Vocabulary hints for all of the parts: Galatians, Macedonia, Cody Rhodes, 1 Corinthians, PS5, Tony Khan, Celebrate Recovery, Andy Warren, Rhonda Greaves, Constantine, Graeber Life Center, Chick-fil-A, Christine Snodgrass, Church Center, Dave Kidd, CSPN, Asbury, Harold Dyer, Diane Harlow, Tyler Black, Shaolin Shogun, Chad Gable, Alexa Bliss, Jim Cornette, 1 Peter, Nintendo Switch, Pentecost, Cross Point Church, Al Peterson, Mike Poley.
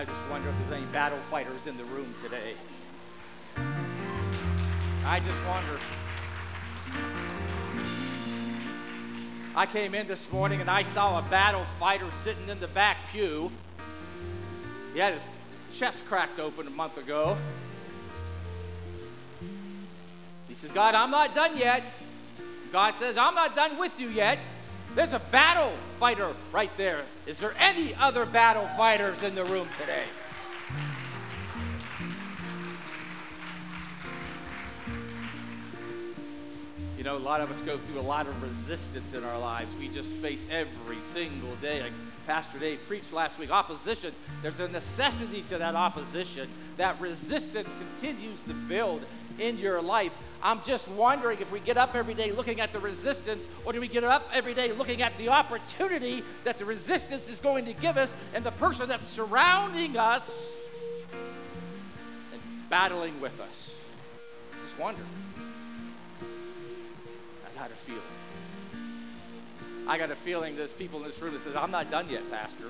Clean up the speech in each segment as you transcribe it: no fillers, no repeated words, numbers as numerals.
I just wonder if there's any battle fighters in the room today. I just wonder. I came in this morning and I saw a battle fighter sitting in the back pew. He had his chest cracked open a month ago. He says, God, I'm not done yet. God says, I'm not done with you yet. There's a battle fighter right there. Is there any other battle fighters in the room today? You know, a lot of us go through a lot of resistance in our lives. We just face every single day. Like Pastor Dave preached last week, opposition. There's a necessity to that opposition. That resistance continues to build in your life. I'm just wondering if we get up every day looking at the resistance, or do we get up every day looking at the opportunity that the resistance is going to give us and the person that's surrounding us and battling with us. Just wondering. How to feel. I got a feeling there's people in this room that says, I'm not done yet, Pastor.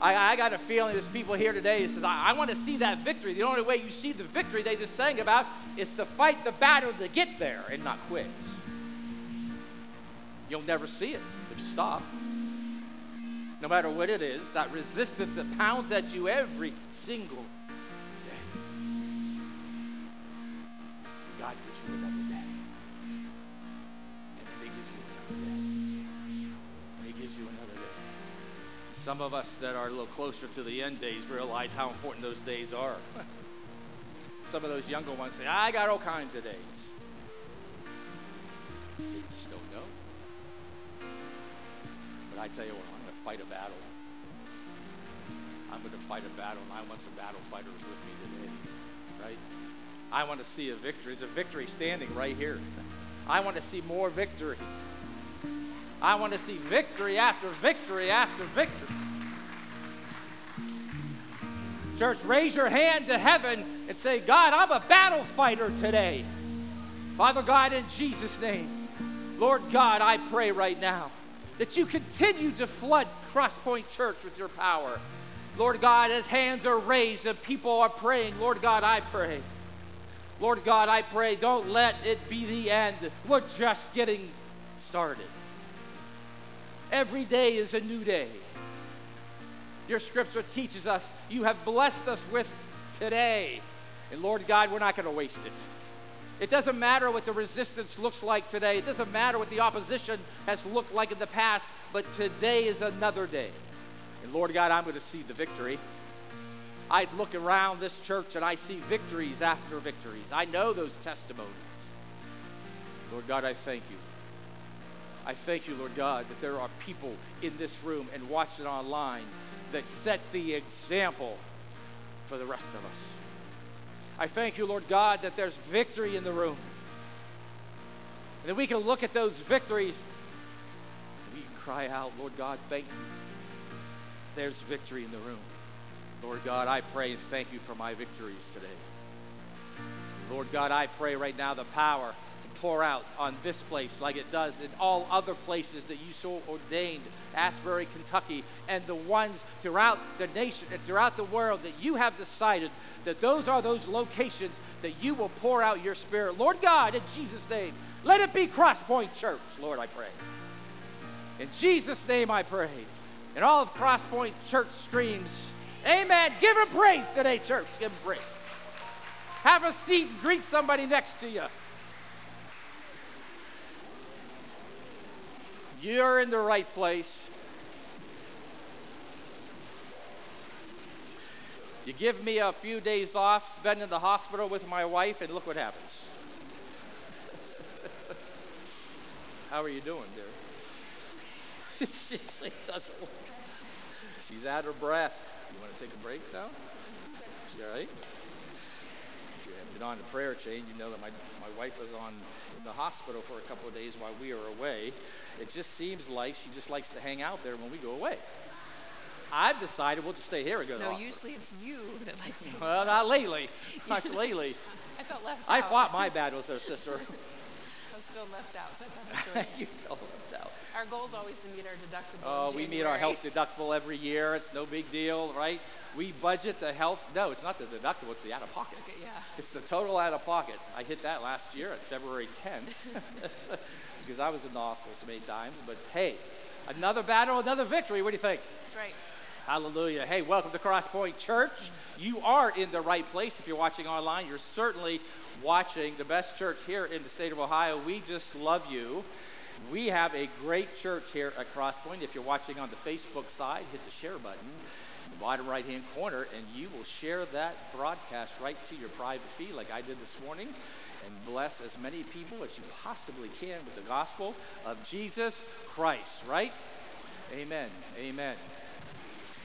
I got a feeling there's people here today that says, I want to see that victory. The only way you see the victory they just sang about is to fight the battle to get there and not quit. You'll never see it if you stop. No matter what it is, that resistance that pounds at you every single day. God gives you another day. Some of us that are a little closer to the end days realize how important those days are. Some of those younger ones say, I got all kinds of days. They just don't know. But I tell you what, I'm going to fight a battle. I'm going to fight a battle, and I want some battle fighters with me today, right? I want to see a victory. There's a victory standing right here. I want to see more victories. I want to see victory after victory after victory. Church, raise your hand to heaven and say, God, I'm a battle fighter today. Father God, in Jesus' name, Lord God, I pray right now that you continue to flood Cross Point Church with your power. Lord God, as hands are raised and people are praying, Lord God, I pray. Lord God, I pray, don't let it be the end. We're just getting started. Every day is a new day. Your scripture teaches us you have blessed us with today. And Lord God, we're not going to waste it. It doesn't matter what the resistance looks like today. It doesn't matter what the opposition has looked like in the past. But today is another day. And Lord God, I'm going to see the victory. I look around this church and I see victories after victories. I know those testimonies. Lord God, I thank you. I thank you, Lord God, that there are people in this room and watching online that set the example for the rest of us. I thank you, Lord God, that there's victory in the room. And that we can look at those victories and we can cry out, Lord God, thank you. There's victory in the room. Lord God, I pray and thank you for my victories today. Lord God, I pray right now the power pour out on this place like it does in all other places that you so ordained, Asbury, Kentucky, and the ones throughout the nation and throughout the world that you have decided that those are those locations that you will pour out your spirit. Lord God, in Jesus' name, let it be Cross Point Church, Lord, I pray. In Jesus' name I pray. And all of Cross Point Church screams, amen. Give him praise today, church. Give him praise. Have a seat and greet somebody next to you. You're in the right place. You give me a few days off, spend in the hospital with my wife, and look what happens. How are you doing, dear? She doesn't work. She's out of breath. You want to take a break now? You all right? If you have been on the prayer chain, you know that my wife was on in the hospital for a couple of days while we were away. It just seems like she just likes to hang out there when we go away. I've decided we'll just stay here and go to the hospital. Usually it's you that likes to hang out. Well, not lately. Not lately. I felt left out. I fought my battles there, sister. I was still left out, so I thought I joined you. You felt left out. Our goal is always to meet our deductible. Oh, we meet our health deductible every year. It's no big deal, right? We budget the health. No, it's not the deductible. It's the out-of-pocket. Okay, yeah. It's the total out-of-pocket. I hit that last year on February 10th because I was in the hospital so many times. But, hey, another battle, another victory. What do you think? That's right. Hallelujah. Hey, welcome to Cross Point Church. You are in the right place. If you're watching online, you're certainly watching the best church here in the state of Ohio. We just love you. We have a great church here at Cross Point. If you're watching on the Facebook side, hit the share button in the bottom right-hand corner, and you will share that broadcast right to your private feed like I did this morning, and bless as many people as you possibly can with the gospel of Jesus Christ, right? Amen. Amen.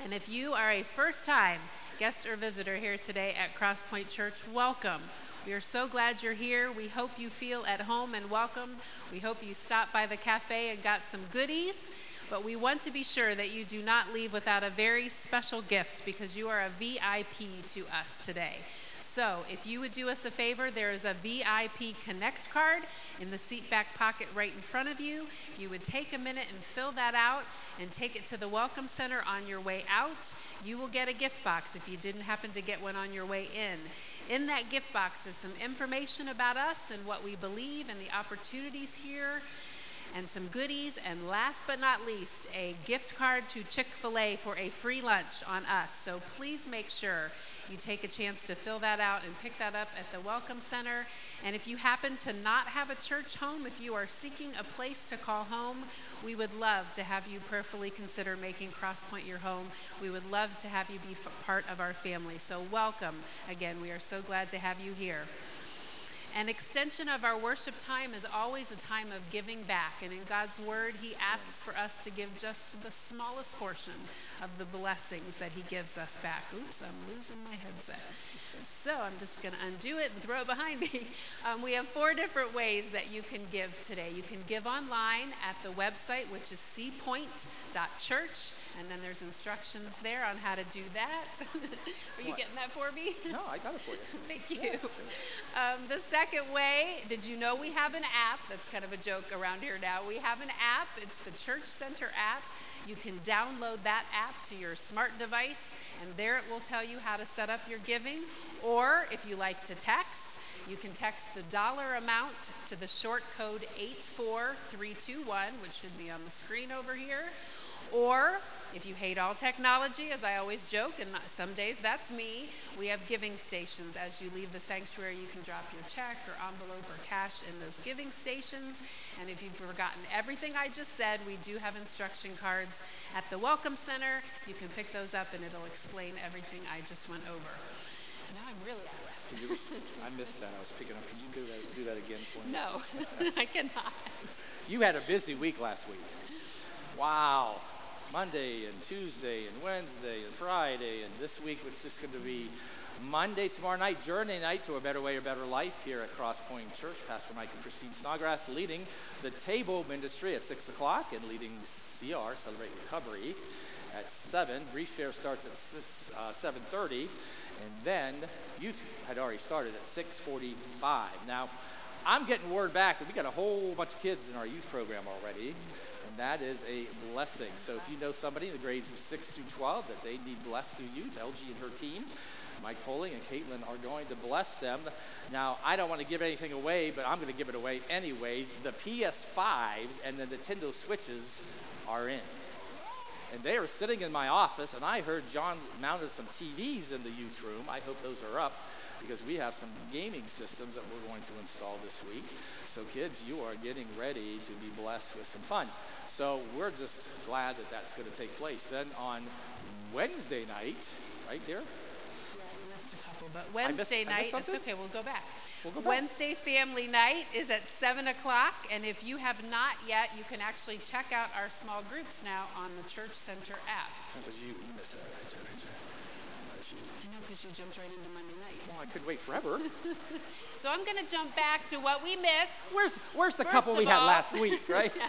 And if you are a first-time guest or visitor here today at Cross Point Church, welcome. We are so glad you're here. We hope you feel at home and welcome. We hope you stopped by the cafe and got some goodies. But we want to be sure that you do not leave without a very special gift, because you are a VIP to us today. So if you would do us a favor, there is a VIP Connect card in the seat back pocket right in front of you. If you would take a minute and fill that out and take it to the Welcome Center on your way out, you will get a gift box if you didn't happen to get one on your way in. In that gift box is some information about us and what we believe and the opportunities here, and some goodies, and last but not least, a gift card to Chick-fil-A for a free lunch on us. So please make sure you take a chance to fill that out and pick that up at the Welcome Center. And if you happen to not have a church home, if you are seeking a place to call home, we would love to have you prayerfully consider making Cross Point your home. We would love to have you be part of our family. So welcome. Again, we are so glad to have you here. An extension of our worship time is always a time of giving back. And in God's word, he asks for us to give just the smallest portion of the blessings that he gives us back. Oops, I'm losing my headset. So I'm just going to undo it and throw it behind me. We have four different ways that you can give today. You can give online at the website, which is cpoint.church. And then there's instructions there on how to do that. Are you getting that for me? No, I got it for you. Thank you. Yeah. The second way, did you know we have an app? That's kind of a joke around here now. We have an app. It's the Church Center app. You can download that app to your smart device, and there it will tell you how to set up your giving. Or if you like to text, you can text the dollar amount to the short code 84321, which should be on the screen over here. Or if you hate all technology, as I always joke, and some days that's me, we have giving stations. As you leave the sanctuary, you can drop your check or envelope or cash in those giving stations. And if you've forgotten everything I just said, we do have instruction cards at the Welcome Center. You can pick those up, and it'll explain everything I just went over. Now I'm really out of breath. I missed that. I was picking up. Can you do that again for me? No, I cannot. You had a busy week last week. Wow. Monday and Tuesday and Wednesday and Friday, and this week it's just going to be Monday, tomorrow night, journey night to a better way, a better life here at Cross Point Church. Pastor Mike and Christine Snodgrass leading the table ministry at 6 o'clock and leading CR, Celebrate Recovery, at 7. Brief share starts at 7:30, and then youth had already started at 6:45. Now, I'm getting word back that we got a whole bunch of kids in our youth program already. That is a blessing. So if you know somebody in the grades of 6 through 12 that they need blessed through youth, LG and her team, Mike Poley and Caitlin are going to bless them. Now, I don't want to give anything away, but I'm going to give it away anyways. The PS5s and the Nintendo Switches are in. And they are sitting in my office, and I heard John mounted some TVs in the youth room. I hope those are up, because we have some gaming systems that we're going to install this week. So kids, you are getting ready to be blessed with some fun. So we're just glad that that's going to take place. Then on Wednesday night, right there? Yeah, we missed a couple, but Wednesday night, it's okay, we'll go back. Wednesday family night is at 7 o'clock, and if you have not yet, you can actually check out our small groups now on the Church Center app. That was you. You missed that. No, because you jumped right into Monday night. Well, I could wait forever. So I'm going to jump back to what we missed. Where's the couple we had last week, right? Yeah.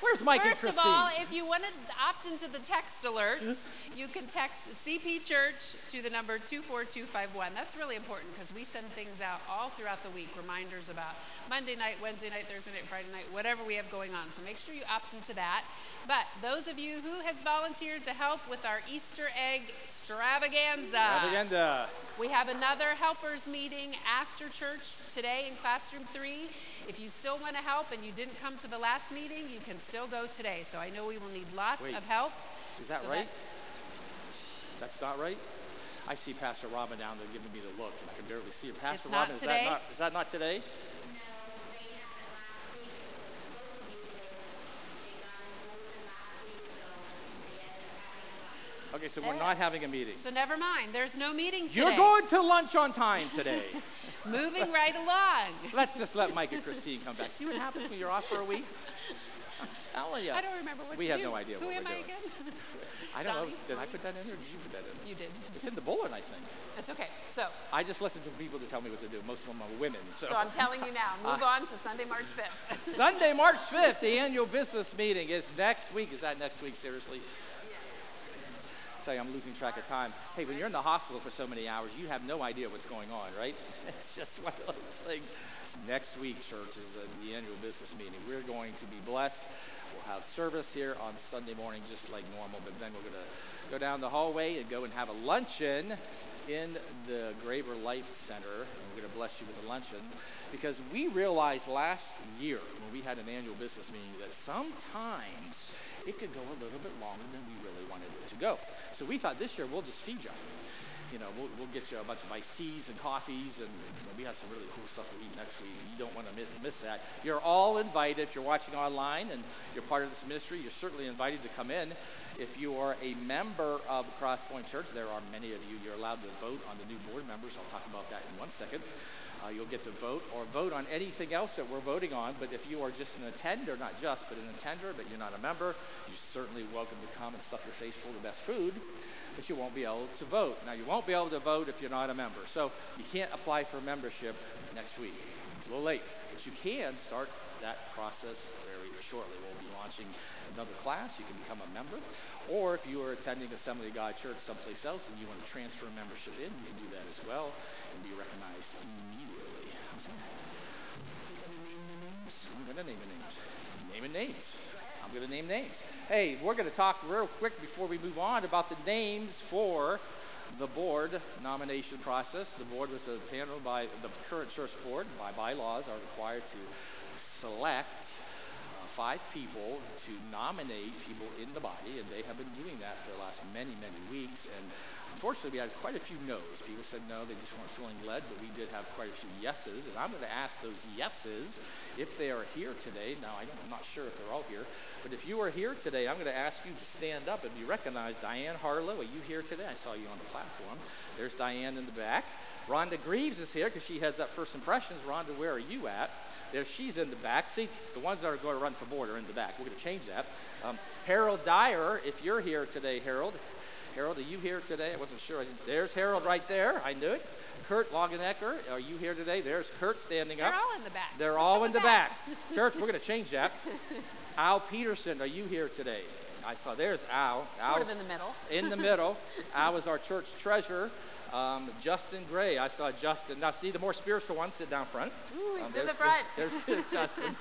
Where's Mike and Christine? First of all, if you want to opt into the text alerts, you can text CP Church to the number 24251. That's really important because we send things out all throughout the week, reminders about Monday night, Wednesday night, Thursday night, Friday night, whatever we have going on. So make sure you opt into that. But those of you who has volunteered to help with our Easter egg extravaganza. We have another helpers meeting after church today in classroom 3. If you still want to help and you didn't come to the last meeting, you can still go today. So I know we will need lots of help. Is that right? That's not right? I see Pastor Robin down there giving me the look, and I can barely see her. Pastor Robin, is that not today? Okay, so we're not having a meeting. So never mind. There's no meeting today. You're going to lunch on time today. Moving right along. Let's just let Mike and Christine come back. See what happens when you're off for a week? I'm telling you. I don't remember what we have no idea what we're doing. Who am I again? I don't know. Did I put that in there or did you put that in there? You did. It's in the bulletin, I think. That's okay. So I just listen to people to tell me what to do. Most of them are women. So I'm telling you now. Move on to Sunday, March 5th. Sunday, March 5th, the annual business meeting is next week. Is that next week? Seriously? I'm losing track of time. Hey, when you're in the hospital for so many hours, you have no idea what's going on, right? It's just one of those things. Next week, church, is the annual business meeting. We're going to be blessed. We'll have service here on Sunday morning just like normal, but then we're going to go down the hallway and go and have a luncheon in the Graeber Life Center. And we're going to bless you with a luncheon because we realized last year when we had an annual business meeting that sometimes it could go a little bit longer than we really wanted it to go. So we thought this year we'll just feed you. You know, we'll get you a bunch of iced teas and coffees, and you know, we have some really cool stuff to eat next week. You don't want to miss that. You're all invited. If you're watching online and you're part of this ministry, you're certainly invited to come in. If you are a member of Cross Point Church, there are many of you. You're allowed to vote on the new board members. I'll talk about that in one second. You'll get to vote or vote on anything else that we're voting on. But if you are just an attender, not just, but an attender, but you're not a member, you're certainly welcome to come and stuff your face full of the best food, but you won't be able to vote. Now, you won't be able to vote if you're not a member. So you can't apply for membership next week. It's a little late, but you can start that process very shortly. We'll be launching another class. You can become a member. Or if you are attending Assembly of God Church someplace else and you want to transfer membership in, you can do that as well and be recognized immediately. I'm going to name the names. Naming names. I'm going to name names. Hey, we're going to talk real quick before we move on about the names for the board nomination process. The board was a panel by the current church board. By bylaws are required to select 5 people to nominate people in the body, and they have been doing that for the last many, many weeks. And unfortunately, we had quite a few no's. People said no, they just weren't feeling led, but we did have quite a few yeses. And I'm going to ask those yeses if they are here today. Now, I'm not sure if they're all here, but if you are here today, I'm going to ask you to stand up and be recognized. Diane Harlow, are you here today? I saw you on the platform. There's Diane in the back. Rhonda Greaves is here because she heads up First Impressions. Rhonda, where are you at? There, she's in the back. See, the ones that are going to run for board are in the back. We're going to change that. Harold Dyer, if you're here today, Harold. Harold, are you here today? I wasn't sure. There's Harold right there. I knew it. Kurt Longenecker, are you here today? There's Kurt standing up. They're all in the back. They're all in the back. Church, we're going to change that. Al Peterson, are you here today? I saw there's Al. Sort of in the middle. In the middle. Al is our church treasurer. Justin Gray, I saw Justin. Now, see, the more spiritual ones sit down front. Ooh, he's in the front. There's Justin.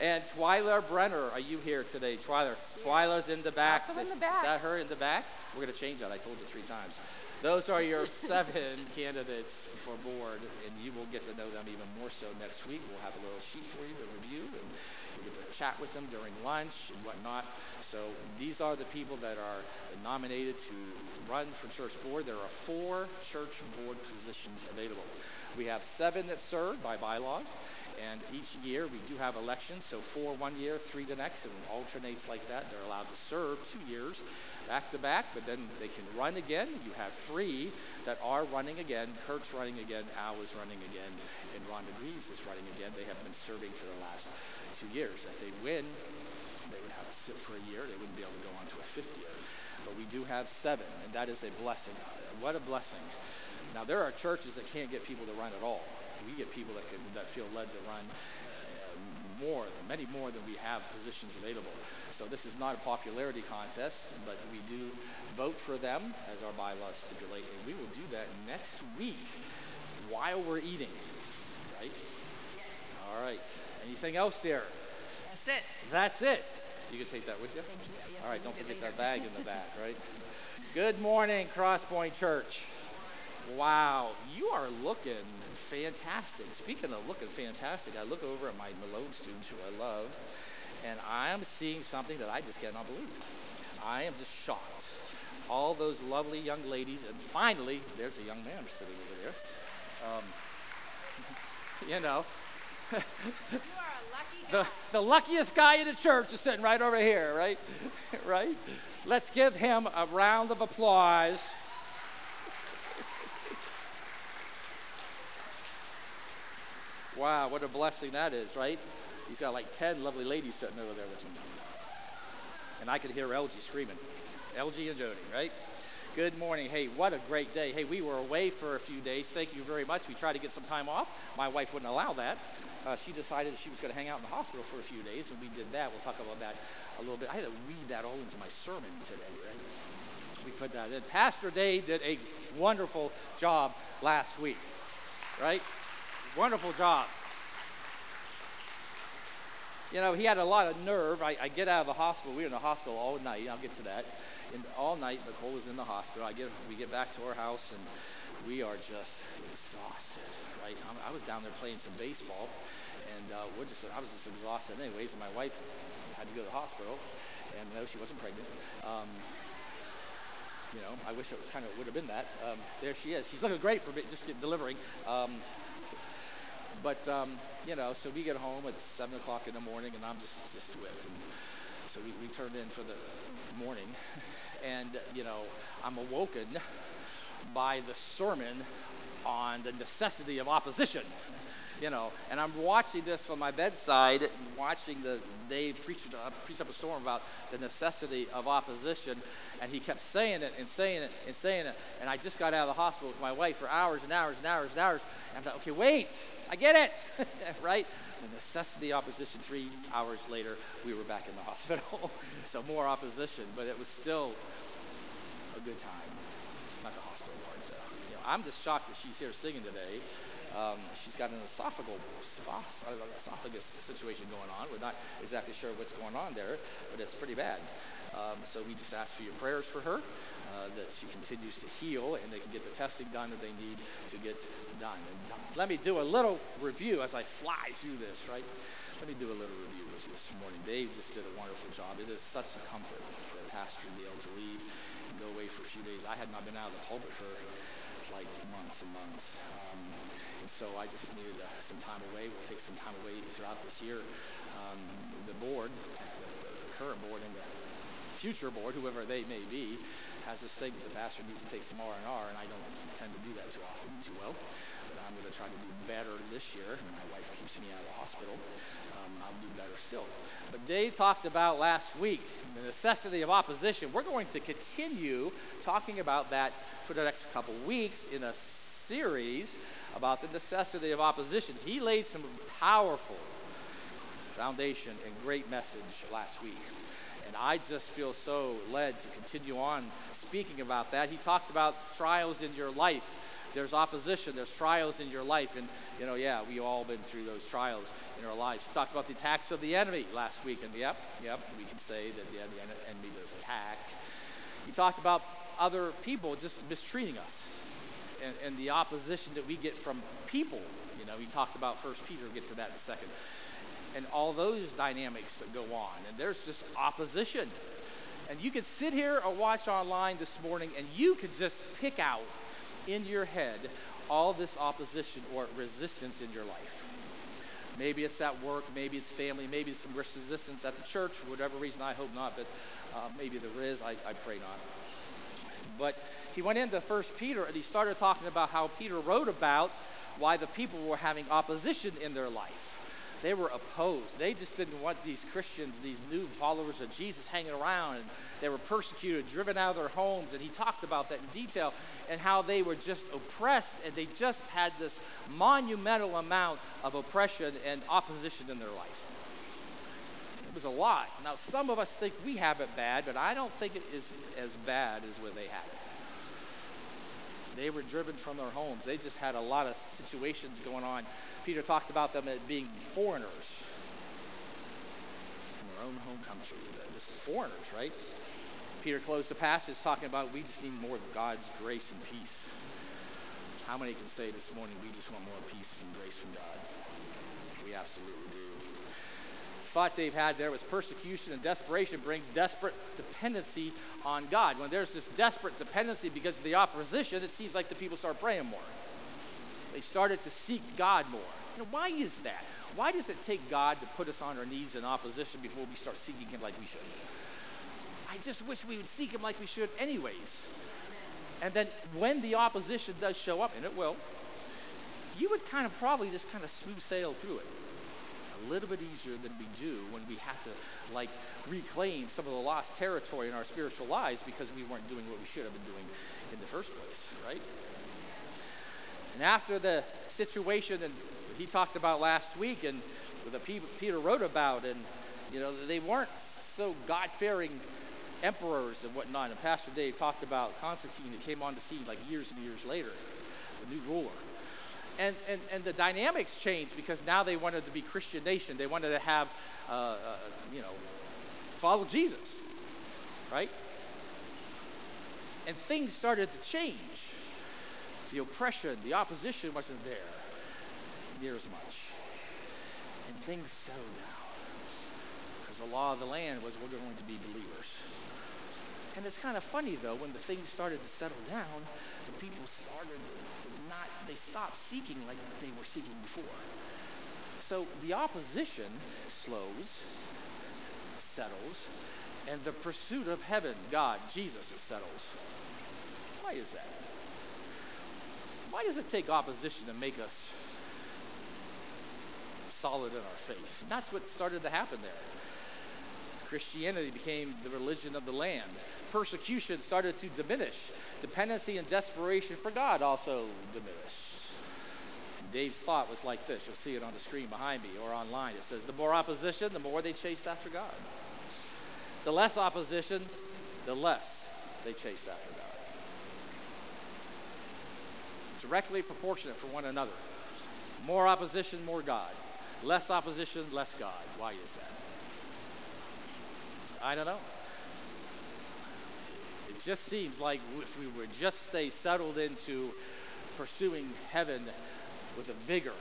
And Twyla Brenner, are you here today? Twyla. Twyla's in the back. Also in the back. Is that her in the back? We're going to change that. I told you 3 times. Those are your 7 candidates for board, and you will get to know them even more so next week. We'll have a little sheet for you to review, and you'll get to chat with them during lunch and whatnot. So these are the people that are nominated to run for church board. There are 4 church board positions available. We have 7 that serve by bylaws, and each year we do have elections, so 4 one year, 3 the next, and it alternates like that. They're allowed to serve 2 years back to back, but then they can run again. You have 3 that are running again. Kurt's running again, Al is running again, and Rhonda Greaves is running again. They have been serving for the last 2 years. If they win, they would have to sit for a year. They wouldn't be able to go on to a fifth year. but we do have 7, and that is a blessing. What a blessing. Now, there are churches that can't get people to run at all. We get people that feel led to run many more than we have positions available. So this is not a popularity contest, but we do vote for them as our bylaws stipulate, and we will do that next week while we're eating, right? Yes. All right. Anything else there? That's it. That's it. You can take that with you? Thank you. Yes, all right, don't forget that bag in the back, right? Good morning, Cross Point Church. Wow, you are looking fantastic. Speaking of looking fantastic, I look over at my Malone students, who I love, and I am seeing something that I just cannot believe. I am just shocked. All those lovely young ladies, and finally, there's a young man sitting over there. You know. You are a lucky guy. The luckiest guy in the church is sitting right over here, right? Right? Let's give him a round of applause. Wow, what a blessing that is, right? He's got like 10 lovely ladies sitting over there with him. And I could hear LG screaming. LG and Jody, right? Good morning. Hey, what a great day. Hey, we were away for a few days. Thank you very much. We tried to get some time off. My wife wouldn't allow that. She decided that she was going to hang out in the hospital for a few days, and we did that. We'll talk about that a little bit. I had to weave that all into my sermon today, right? We put that in. Pastor Dave did a wonderful job last week, right? Wonderful job. You know, he had a lot of nerve. I get out of the hospital. We were in the hospital all night. I'll get to that. And all night, Nicole was in the hospital. We get back to our house, and we are just exhausted, right? I was down there playing some baseball, and I was just exhausted anyways. And my wife had to go to the hospital, and no, she wasn't pregnant. You know, I wish it would have been that. There she is. She's looking great for just delivering. You know, so we get home at 7 o'clock in the morning, and I'm just whipped. And so we turned in for the morning, and, you know, I'm awoken by the sermon on the necessity of opposition, you know. And I'm watching this from my bedside, watching Dave preach up a storm about the necessity of opposition, and he kept saying it and saying it and saying it. And I just got out of the hospital with my wife for hours and hours and hours and hours. And I thought, okay, wait. I get it, right? The necessity of opposition. 3 hours later, we were back in the hospital. So more opposition, but it was still a good time. Not the hospital ward, so. You know, I'm just shocked that she's here singing today. She's got an esophagus situation going on. We're not exactly sure what's going on there, but it's pretty bad. So we just ask for your prayers for her, that she continues to heal and they can get the testing done that they need to get done. And let me do a little review as I fly through this, right? Let me do a little review this morning. Dave just did a wonderful job. It is such a comfort for Pastor Neil to leave and go away for a few days. I had not been out of the pulpit for like months and months. And so I just needed some time away. We'll take some time away throughout this year. The board, the current board and the future board, whoever they may be, has this thing that the pastor needs to take some R&R, and I don't tend to do that too often, too well. But I'm going to try to do better this year. My wife keeps me out of the hospital. I'll do better still. But Dave talked about last week the necessity of opposition. We're going to continue talking about that for the next couple weeks in a series about the necessity of opposition. He laid some powerful foundation and great message last week. And I just feel so led to continue on speaking about that. He talked about trials in your life. There's opposition. There's trials in your life. And, you know, yeah, we've all been through those trials in our lives. He talks about the attacks of the enemy last week. And, yep, we can say that the enemy does attack. He talked about other people just mistreating us and the opposition that we get from people. You know, he talked about 1 Peter. We'll get to that in a second. And all those dynamics that go on. And there's just opposition. And you could sit here or watch online this morning, and you could just pick out in your head all this opposition or resistance in your life. Maybe it's at work, maybe it's family, maybe it's some resistance at the church, for whatever reason. I hope not, but maybe there is. I pray not. But he went into 1 Peter, and he started talking about how Peter wrote about why the people were having opposition in their life. They were opposed. They just didn't want these Christians, these new followers of Jesus, hanging around. And they were persecuted, driven out of their homes. And he talked about that in detail and how they were just oppressed. And they just had this monumental amount of oppression and opposition in their life. It was a lot. Now, some of us think we have it bad, but I don't think it is as bad as where they had it. They were driven from their homes. They just had a lot of situations going on. Peter talked about them as being foreigners in their own home country. This is foreigners, right? Peter closed the passage talking about we just need more of God's grace and peace. How many can say this morning we just want more peace and grace from God? We absolutely do. The thought they've had there was persecution, and desperation brings desperate dependency on God. When there's this desperate dependency because of the opposition, it seems like the people start praying more. They started to seek God more. You know, why is that? Why does it take God to put us on our knees in opposition before we start seeking him like we should? I just wish we would seek him like we should anyways. And then when the opposition does show up, and it will, you would kind of probably just kind of smooth sail through it. A little bit easier than we do when we have to reclaim some of the lost territory in our spiritual lives because we weren't doing what we should have been doing in the first place, right? And after the situation and he talked about last week and that Peter wrote about, and you know, they weren't so God-fearing emperors and whatnot. And Pastor Dave talked about Constantine that came on the scene like years and years later, the new ruler. And the dynamics changed because now they wanted to be Christian nation. They wanted to have, follow Jesus, right? And things started to change. The oppression, the opposition wasn't there near as much. And things settled down because the law of the land was we're going to be believers. And it's kind of funny, though, when the things started to settle down, the people started to they stopped seeking like they were seeking before. So the opposition slows, settles, and the pursuit of heaven, God, Jesus, settles. Why is that? Why does it take opposition to make us solid in our faith? And that's what started to happen there. Christianity became the religion of the land. Persecution started to diminish. Dependency and desperation for God also diminished. Dave's thought was like this. You'll see it on the screen behind me or online. It says, the more opposition, the more they chased after God. The less opposition, the less they chased after God. Directly proportionate for one another. More opposition, more God. Less opposition, less God. Why is that? I don't know. It just seems like if we would just stay settled into pursuing heaven with a vigor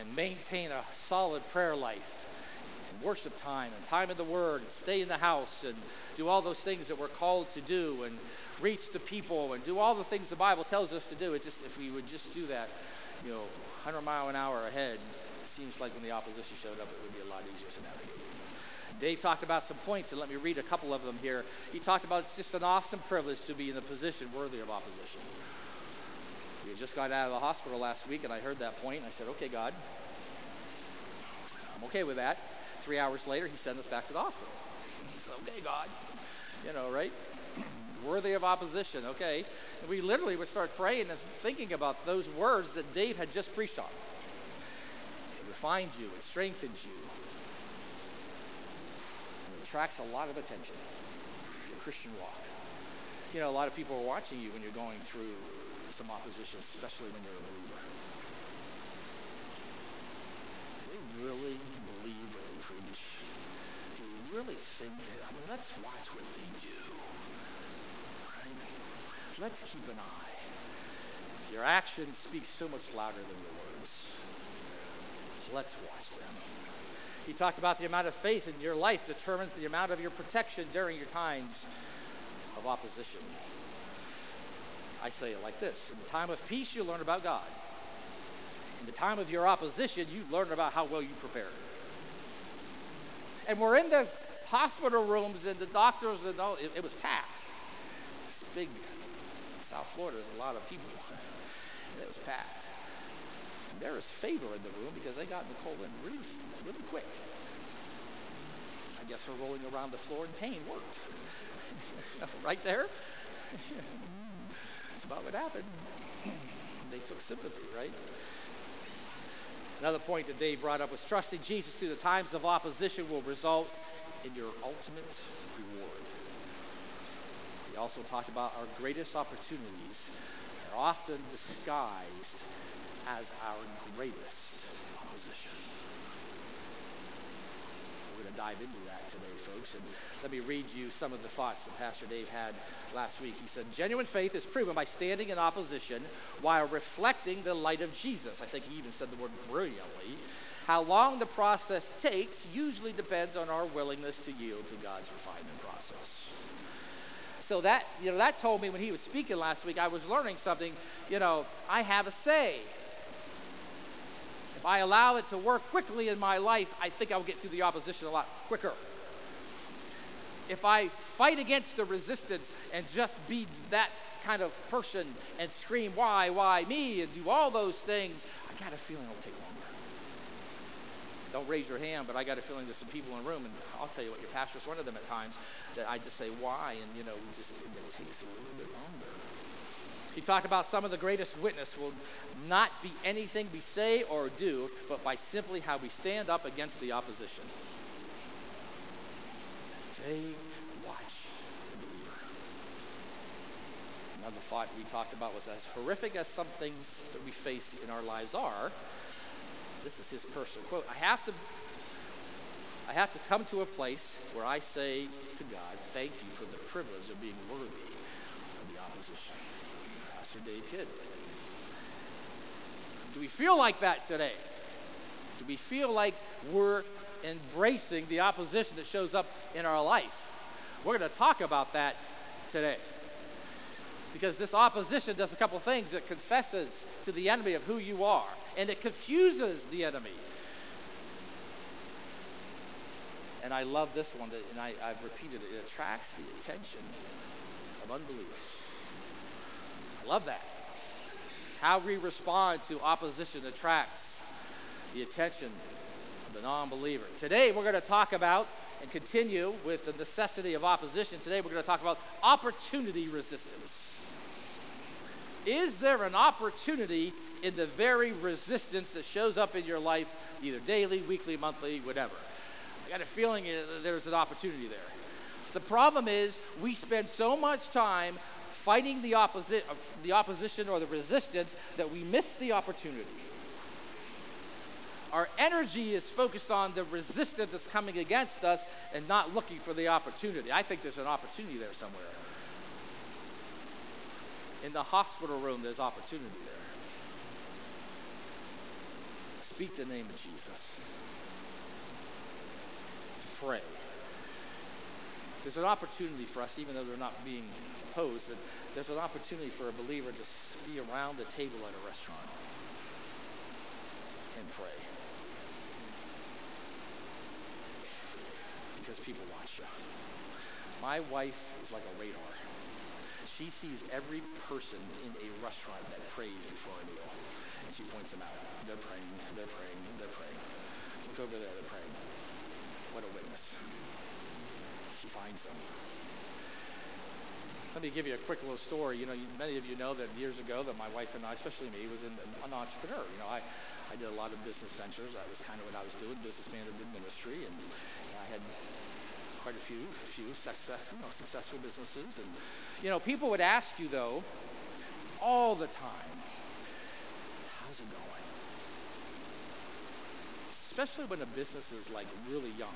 and maintain a solid prayer life and worship time and time in the Word and stay in the house and do all those things that we're called to do and reach the people and do all the things the Bible tells us to do. It just, if we would just do that, 100 mile an hour ahead, it seems like when the opposition showed up, it would be a lot easier to navigate. Dave talked about some points, and let me read a couple of them here. He talked about it's just an awesome privilege to be in a position worthy of opposition. We had just got out of the hospital last week, and I heard that point, and I said, okay, God, I'm okay with that. 3 hours later, he sent us back to the hospital. He said, okay, God, right? Worthy of opposition, okay. And we literally would start praying and thinking about those words that Dave had just preached on. It refines you, it strengthens you. Attracts a lot of attention, your Christian walk. A lot of people are watching you when you're going through some opposition, especially when you're a believer. Do they really believe what they preach? Do you really think that? I mean, let's watch what they do. Right? Let's keep an eye. Your actions speak so much louder than your words. Let's watch them. He talked about the amount of faith in your life determines the amount of your protection during your times of opposition. I say it like this. In the time of peace, you learn about God. In the time of your opposition, you learn about how well you prepared. And we're in the hospital rooms and the doctors and all. It was packed. It's big. South Florida, there's a lot of people. And it was packed. there was favor in the room because they got Nicole in really quick. I guess her rolling around the floor in pain worked. Right there? That's about what happened. They took sympathy, right? Another point that Dave brought up was trusting Jesus through the times of opposition will result in your ultimate reward. He also talked about our greatest opportunities are often disguised as our greatest opposition. We're going to dive into that today, folks. And let me read you some of the thoughts that Pastor Dave had last week. He said, genuine faith is proven by standing in opposition while reflecting the light of Jesus. I think he even said the word brilliantly. How long the process takes usually depends on our willingness to yield to God's refinement process. So that, that told me when he was speaking last week, I was learning something. I have a say. If I allow it to work quickly in my life, I think I'll get through the opposition a lot quicker. If I fight against the resistance and just be that kind of person and scream, why me, and do all those things, I got a feeling it'll take longer. Don't raise your hand, but I got a feeling there's some people in the room, and I'll tell you what, your pastor's one of them at times, that I just say, why? And, it takes a little bit longer. He talked about some of the greatest witness will not be anything we say or do, but by simply how we stand up against the opposition. They watch the believer. Another thought we talked about was, as horrific as some things that we face in our lives are, this is his personal quote, I have to come to a place where I say to God, thank you for the privilege of being worthy of the opposition. Pastor Dave Kidd. Do we feel like that today? Do we feel like we're embracing the opposition that shows up in our life? We're going to talk about that today. Because this opposition does a couple things. It confesses to the enemy of who you are, and it confuses the enemy. And I love this one, and I've repeated it. It attracts the attention of unbelievers. I love that. How we respond to opposition attracts the attention of the non-believer. Today we're going to talk about and continue with the necessity of opposition. Today we're going to talk about opportunity resistance. Is there an opportunity in the very resistance that shows up in your life, either daily, weekly, monthly, whatever? I got a feeling there's an opportunity there. The problem is we spend so much time fighting the opposition or the resistance that we miss the opportunity. Our energy is focused on the resistance that's coming against us and not looking for the opportunity. I think there's an opportunity there somewhere. In the hospital room, there's opportunity there. Speak the name of Jesus. Pray. There's an opportunity for us, even though they're not being opposed, that there's an opportunity for a believer to be around the table at a restaurant and pray. Because people watch you. My wife is like a radar. She sees every person in a restaurant that prays before a meal. And she points them out. They're praying, they're praying, they're praying. Look over there, they're praying. What a witness. She finds them. Let me give you a quick little story. Many of you know that years ago that my wife and I, especially me, was an entrepreneur. I did a lot of business ventures. That was kind of what I was doing, businessman that did ministry. And I had quite a few successful businesses. And, people would ask you, though, all the time, how's it going? Especially when a business is, really young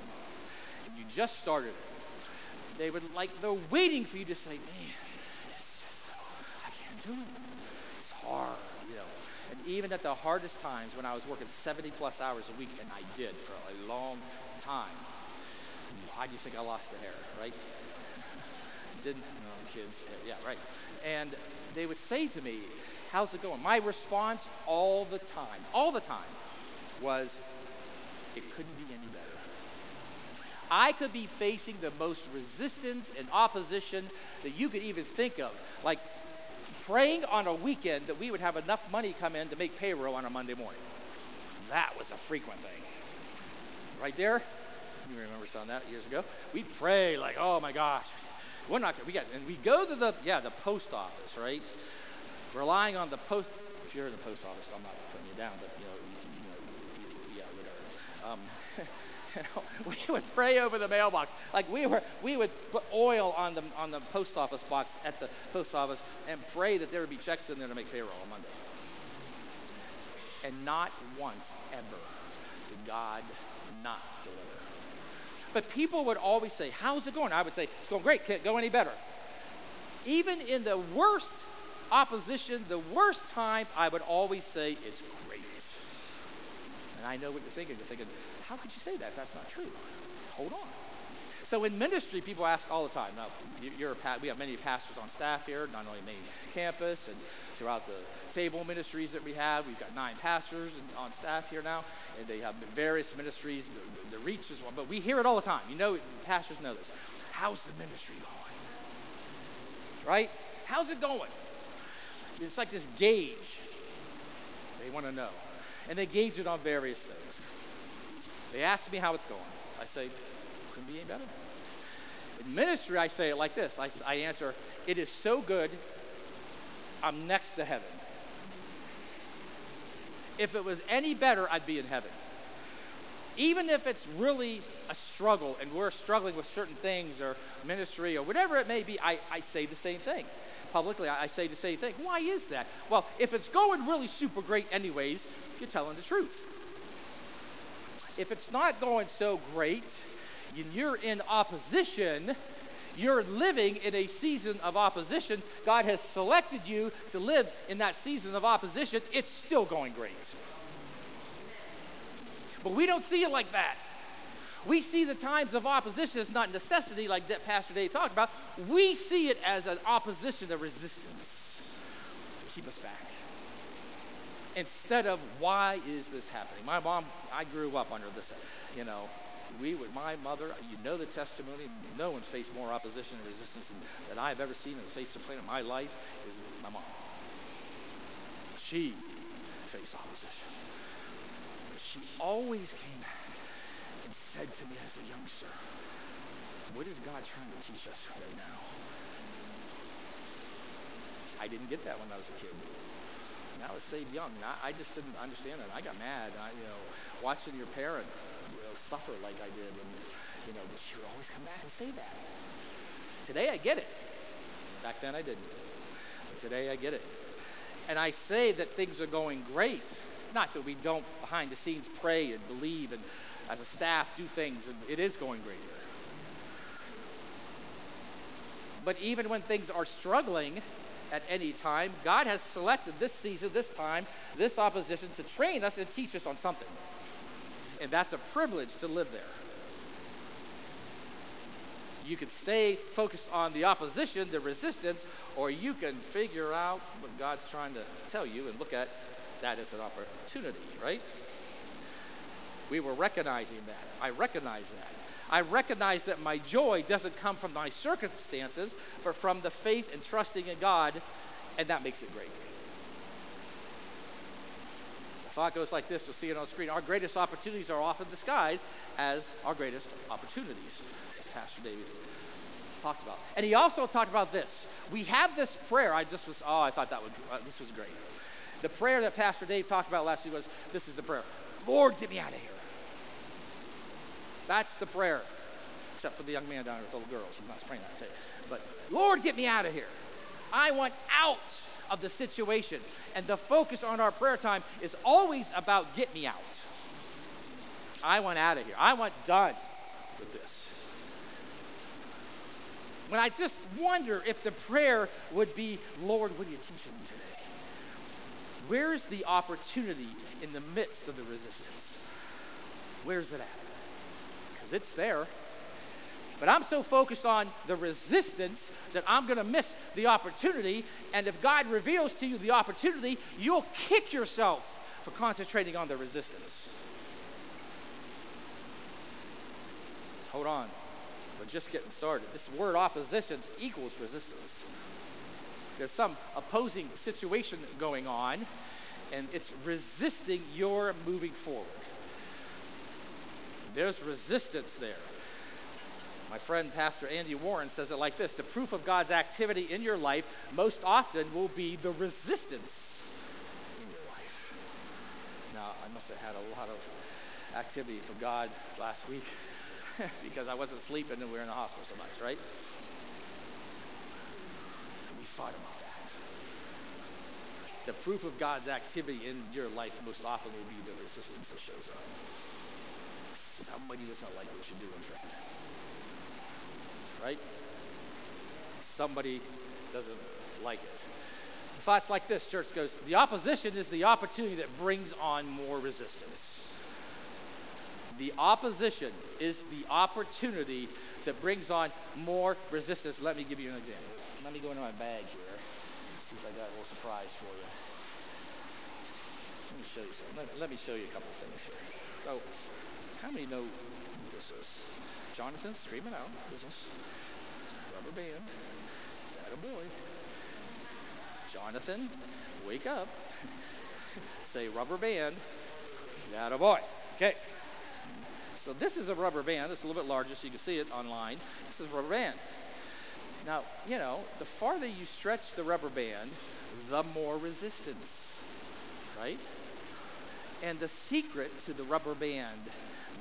and you just started it. They would, they're waiting for you to say, man, it's just, I can't do it. It's hard, And even at the hardest times when I was working 70-plus hours a week, and I did for a long time, why do you think I lost the hair, right? Didn't, kids, yeah, right. And they would say to me, how's it going? My response all the time was, it couldn't be any better. I could be facing the most resistance and opposition that you could even think of. Praying on a weekend that we would have enough money come in to make payroll on a Monday morning. that was a frequent thing. Right there, you remember seeing that years ago. We'd pray like, oh my gosh, we're not gonna, we got, and we go to the post office, right? Relying on the post, if you're in the post office, I'm not putting you down, but you know, yeah, whatever. You know, we would pray over the mailbox. Like we would put oil on the post office box at the post office and pray that there would be checks in there to make payroll on Monday. And not once ever did God not deliver. But people would always say, how's it going? I would say, it's going great, can't go any better. Even in the worst opposition, the worst times, I would always say, it's great. And I know what you're thinking. You're thinking, how could you say that? That's not true. Hold on. So in ministry, people ask all the time. Now, we have many pastors on staff here, not only main campus and throughout the table ministries that we have. We've got 9 pastors on staff here now, and they have various ministries. The reach is one, but we hear it all the time. You know, pastors know this. How's the ministry going? Right? How's it going? It's like this gauge. They want to know, and they gauge it on various things. They ask me how it's going. I say, couldn't be any better. In ministry, I say it like this. I answer, it is so good, I'm next to heaven. If it was any better, I'd be in heaven. Even if it's really a struggle and we're struggling with certain things or ministry or whatever it may be, I say the same thing. Publicly, I say the same thing. Why is that? Well, if it's going really super great anyways, you're telling the truth. If it's not going so great, and you're in opposition, you're living in a season of opposition. God has selected you to live in that season of opposition. It's still going great. But we don't see it like that. We see the times of opposition as not necessity, like Pastor Dave talked about. We see it as an opposition, a resistance to keep us back. Instead of, why is this happening? My mom, I grew up under this, you know. My mother, you know the testimony, no one faced more opposition and resistance than I've ever seen in the face of the planet. My life is my mom. She faced opposition. But she always came back and said to me as a youngster, what is God trying to teach us right now? I didn't get that when I was a kid. And I was saved young. I just didn't understand it. I got mad. Watching your parent suffer like I did, and but she would always come back and say that. Today I get it. Back then I didn't. But today I get it. And I say that things are going great. Not that we don't behind the scenes pray and believe and as a staff do things, and it is going great here. But even when things are struggling at any time, God has selected this season, this time, this opposition to train us and teach us on something. And that's a privilege to live there. You can stay focused on the opposition, the resistance, or you can figure out what God's trying to tell you and look at that as an opportunity, right? We were recognizing that. I recognize that. I recognize that my joy doesn't come from my circumstances, but from the faith and trusting in God, and that makes it great. The thought goes like this, you'll see it on the screen. Our greatest opportunities are often disguised as our greatest opportunities, as Pastor David talked about. And he also talked about this. We have this prayer. I thought that would, this was great. The prayer that Pastor Dave talked about last week was, this is the prayer. Lord, get me out of here. That's the prayer. Except for the young man down here with the little girl. She's not praying that, I'll tell you. But Lord, get me out of here. I want out of the situation, and the focus on our prayer time is always about get me out. I want out of here. I want done with this. When I just wonder if the prayer would be, Lord, what are you teaching me today? Where's the opportunity in the midst of the resistance? Where's it at? Because it's there. But I'm so focused on the resistance that I'm going to miss the opportunity. And if God reveals to you the opportunity, you'll kick yourself for concentrating on the resistance. Hold on. We're just getting started. This word opposition equals resistance. There's some opposing situation going on, and it's resisting your moving forward. There's resistance there. My friend, Pastor Andy Warren, says it like this: the proof of God's activity in your life most often will be the resistance in your life. Now, I must have had a lot of activity for God last week because I wasn't sleeping and we were in the hospital so much, right? We fought about that. The proof of God's activity in your life most often will be the resistance that shows up. Somebody doesn't like what you're doing for heaven. Right? Somebody doesn't like it. Thoughts like this, church goes, the opposition is the opportunity that brings on more resistance. The opposition is the opportunity that brings on more resistance. Let me give you an example. Let me go into my bag here. See if I got a little surprise for you. Let me show you something. Let me show you a couple things here. Oh, how many know what this is? Jonathan screaming out. This is rubber band. That a boy. Jonathan, wake up. Say rubber band. That a boy. Okay. So this is a rubber band. It's a little bit larger, so you can see it online. This is a rubber band. Now, you know, the farther you stretch the rubber band, the more resistance, right? And the secret to the rubber band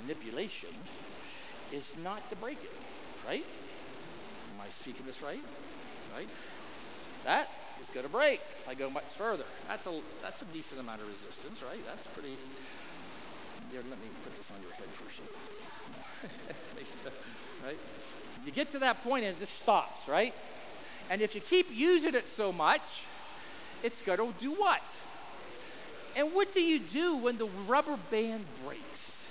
manipulation is not to break it, right? Am I speaking this right? Right? That is going to break if I go much further. That's a decent amount of resistance, right? That's pretty... Here, let me put this on your head for a second. Right? You get to that point and it just stops, right? And if you keep using it so much, it's going to do what? And what do you do when the rubber band breaks?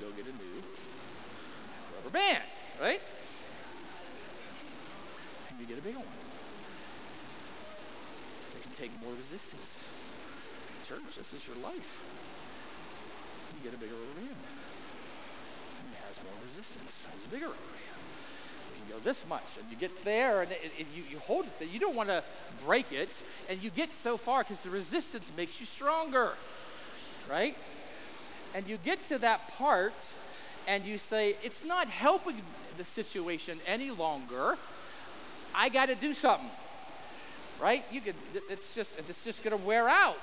Go get a new rubber band, right? And you get a bigger one. It can take more resistance. Church, this is your life. You get a bigger rubber band. It has more resistance. It has a bigger rubber band. You can go this much, and you get there, and you hold it there. You don't want to break it, and you get so far because the resistance makes you stronger, right? And you get to that part and you say, it's not helping the situation any longer. I got to do something, right? You could, it's just going to wear out.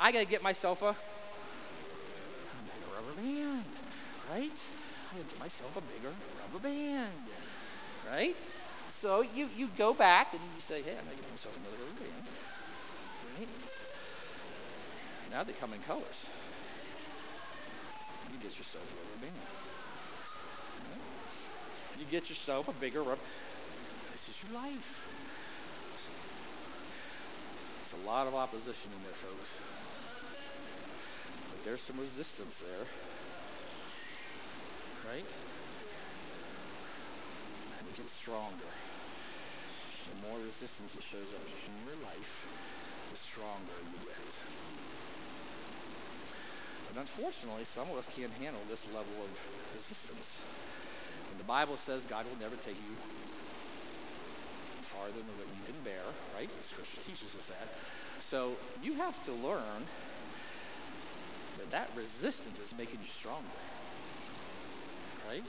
I got to get myself a bigger rubber band, right? I got to get myself a bigger rubber band, right? So you go back and you say, hey, I'm going to get myself another rubber band, right? Now they come in colors. You get yourself a rubber band. Right? You get yourself a bigger rubber. This is your life. There's a lot of opposition in there, folks. But there's some resistance there. Right? And it gets stronger. The more resistance that shows up in your life, the stronger you get. And unfortunately, some of us can't handle this level of resistance. And the Bible says God will never take you farther than what you can bear, right? The scripture teaches us that. So you have to learn that that resistance is making you stronger, right?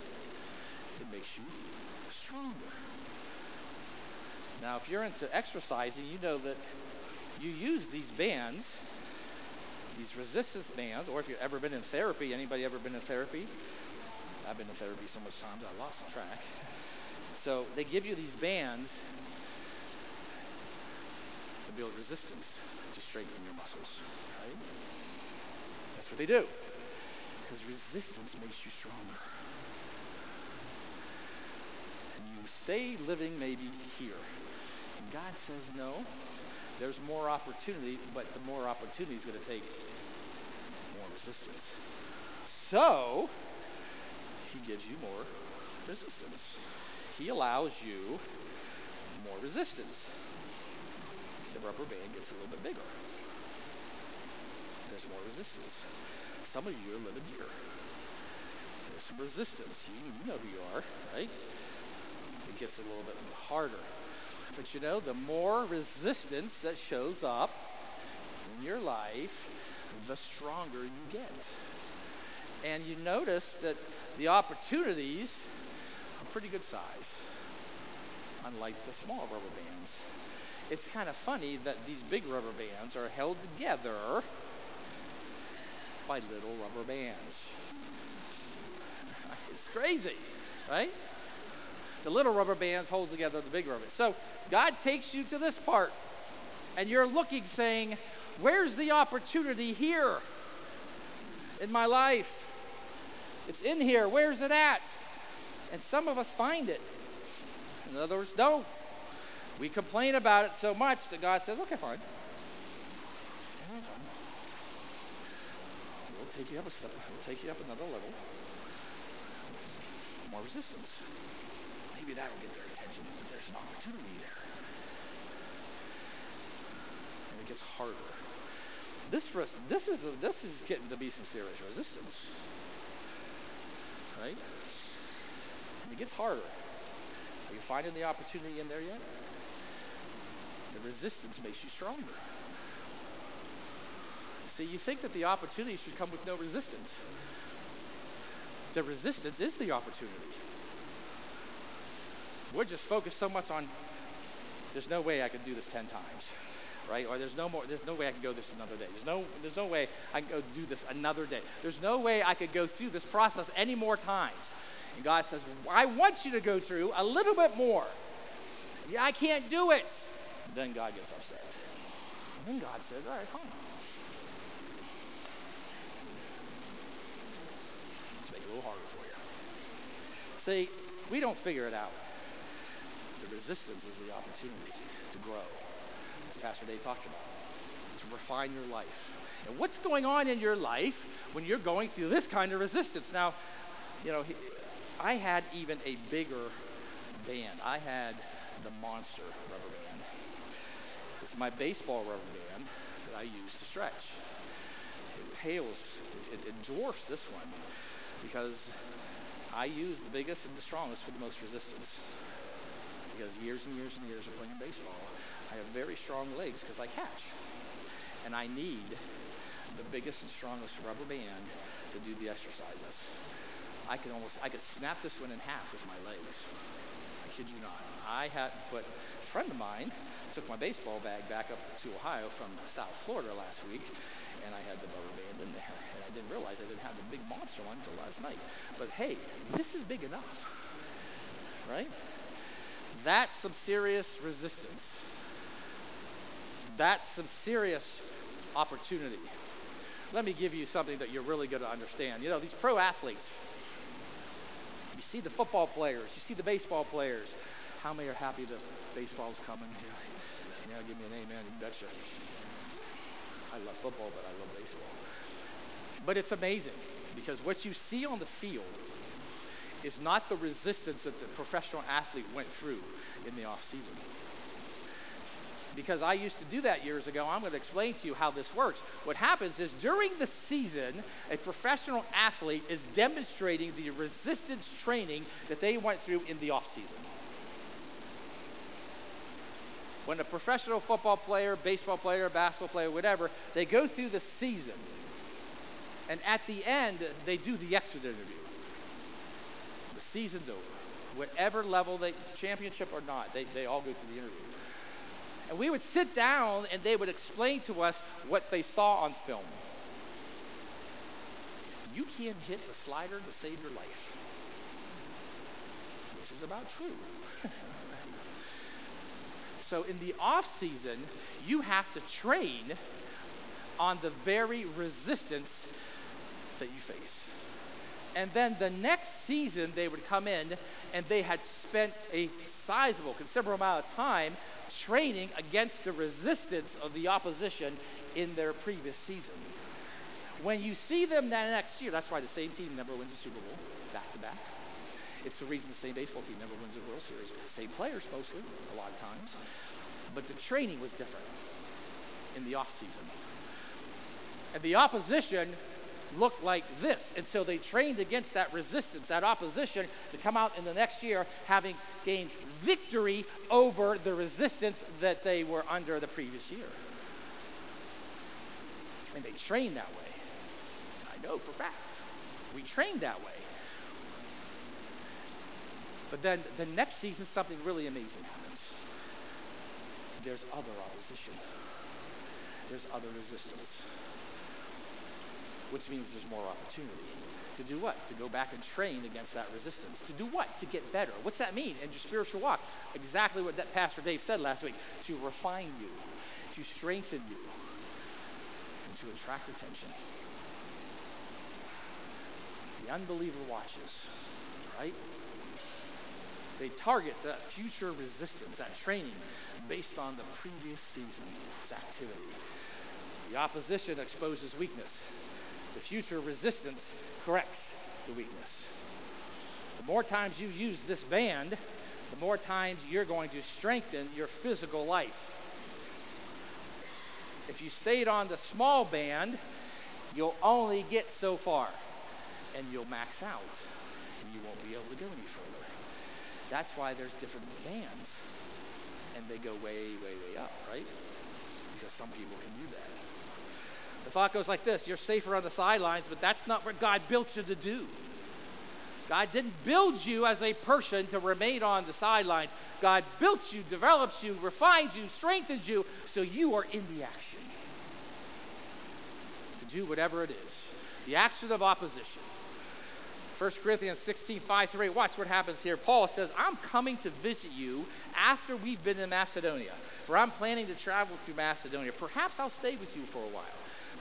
It makes you stronger. Now, if you're into exercising, you know that you use these bands, these resistance bands, or if you've ever been in therapy, anybody ever been in therapy? I've been in therapy so much times I lost track. So they give you these bands to build resistance, to strengthen your muscles, right? That's what they do, because resistance makes you stronger. And you stay living maybe here, and God says no. There's more opportunity, but the more opportunity is going to take more resistance. So, he gives you more resistance. He allows you more resistance. The rubber band gets a little bit bigger. There's more resistance. Some of you are living here. There's some resistance. You know who you are, right? It gets a little bit harder. But you know, the more resistance that shows up, your life, the stronger you get. And you notice that the opportunities are pretty good size, unlike the small rubber bands. It's kind of funny that these big rubber bands are held together by little rubber bands. It's crazy, right? The little rubber bands holds together the big rubber bands. So God takes you to this part, and you're looking, saying, where's the opportunity here in my life? It's in here. Where's it at? And some of us find it, and others don't. We complain about it so much that God says, okay, fine. We'll take you up a step. We'll take you up another level. More resistance. Maybe that will get their attention, but there's an opportunity there. And it gets harder. This is getting to be some serious resistance. Right? It gets harder. Are you finding the opportunity in there yet? The resistance makes you stronger. See, you think that the opportunity should come with no resistance. The resistance is the opportunity. We're just focused so much on, there's no way I could do this 10 times, right? Or there's no way I can go this another day. There's no way I can go do this another day. There's no way I could go through this process any more times. And God says, I want you to go through a little bit more. Yeah, I can't do it. And then God gets upset. And then God says, all right, fine. Let's make it a little harder for you. See, we don't figure it out. The resistance is the opportunity to grow, as Pastor Dave talked about, to refine your life. And what's going on in your life when you're going through this kind of resistance? Now, you know, I had even a bigger band. I had the monster rubber band. It's my baseball rubber band that I use to stretch. It hails, it dwarfs this one because I use the biggest and the strongest for the most resistance. Because years and years and years of playing baseball, I have very strong legs because I catch. And I need the biggest and strongest rubber band to do the exercises. I could snap this one in half with my legs. I kid you not. But a friend of mine took my baseball bag back up to Ohio from South Florida last week, and I had the rubber band in there. And I didn't realize I didn't have the big monster one until last night. But hey, this is big enough, right? That's some serious resistance. That's some serious opportunity. Let me give you something that you're really going to understand. You know, these pro athletes, you see the football players, you see the baseball players. How many are happy that baseball's coming here? You know, give me an amen, you betcha. I love football, but I love baseball. But it's amazing because what you see on the field is not the resistance that the professional athlete went through in the off season. Because I used to do that years ago. I'm going to explain to you how this works. What happens is during the season, a professional athlete is demonstrating the resistance training that they went through in the off season. When a professional football player, baseball player, basketball player, whatever, they go through the season. And at the end, they do the exit interview. The season's over. Whatever level, championship or not, they all go through the interview. And we would sit down and they would explain to us what they saw on film. You can't hit the slider to save your life. Which is about true. So in the off season, you have to train on the very resistance that you face. And then the next season they would come in and they had spent a sizable, considerable amount of time training against the resistance of the opposition in their previous season. When you see them that next year, that's why the same team never wins the Super Bowl, back to back. It's the reason the same baseball team never wins the World Series. Same players mostly, a lot of times. But the training was different in the off season. And the opposition looked like this. And so they trained against that resistance, that opposition, to come out in the next year having gained victory over the resistance that they were under the previous year. I mean, they train that way. I know for a fact. We trained that way. But then the next season, something really amazing happens. There's other opposition. There's other resistance. Which means there's more opportunity. To do what? To go back and train against that resistance. To do what? To get better. What's that mean in your spiritual walk? Exactly what that Pastor Dave said last week. To refine you, to strengthen you, and to attract attention. The unbeliever watches, right? They target that future resistance, that training, based on the previous season's activity. The opposition exposes weakness. The future resistance corrects the weakness. The more times you use this band, the more times you're going to strengthen your physical life. If you stayed on the small band, you'll only get so far, and you'll max out, and you won't be able to go any further. That's why there's different bands, and they go way, way, way up, right? Because some people can do that. The thought goes like this: you're safer on the sidelines, but that's not what God built you to do. God didn't build you as a person to remain on the sidelines. God built you, develops you, refines you, strengthens you, so you are in the action. To do whatever it is. The action of opposition. 1 Corinthians 16, 5-8, watch what happens here. Paul says, I'm coming to visit you after we've been in Macedonia, for I'm planning to travel through Macedonia. Perhaps I'll stay with you for a while.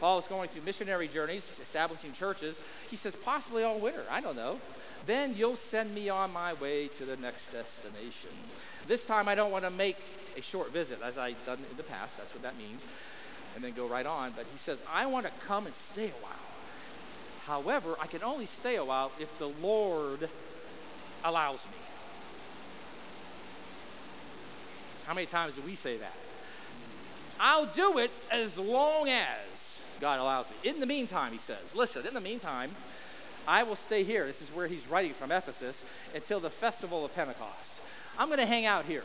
Paul is going through missionary journeys, establishing churches. He says, possibly all winter. I don't know. Then you'll send me on my way to the next destination. This time I don't want to make a short visit, as I've done in the past. That's what that means. And then go right on. But he says, I want to come and stay a while. However, I can only stay a while if the Lord allows me. How many times do we say that? I'll do it as long as God allows me. In the meantime, he says, listen, in the meantime, I will stay here. This is where he's writing from, Ephesus, until the festival of Pentecost. I'm going to hang out here.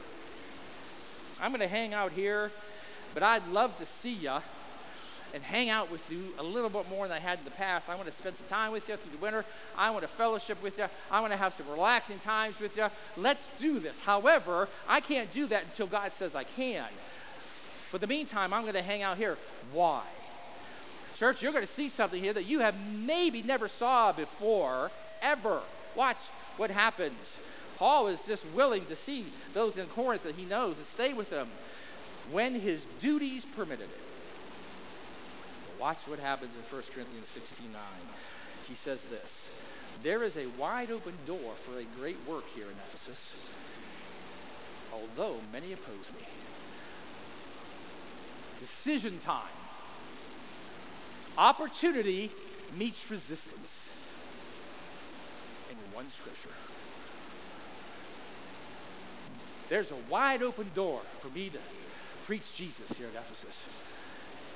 I'm going to hang out here, but I'd love to see you and hang out with you a little bit more than I had in the past. I want to spend some time with you through the winter. I want to fellowship with you. I want to have some relaxing times with you. Let's do this. However, I can't do that until God says I can. For the meantime, I'm going to hang out here. Why? Church, you're going to see something here that you have maybe never saw before, ever. Watch what happens. Paul is just willing to see those in Corinth that he knows and stay with them when his duties permitted it. Watch what happens in 1 Corinthians 16:9. He says this: there is a wide open door for a great work here in Ephesus, although many oppose me. Decision time. Opportunity meets resistance in one scripture. There's a wide open door for me to preach Jesus here at Ephesus.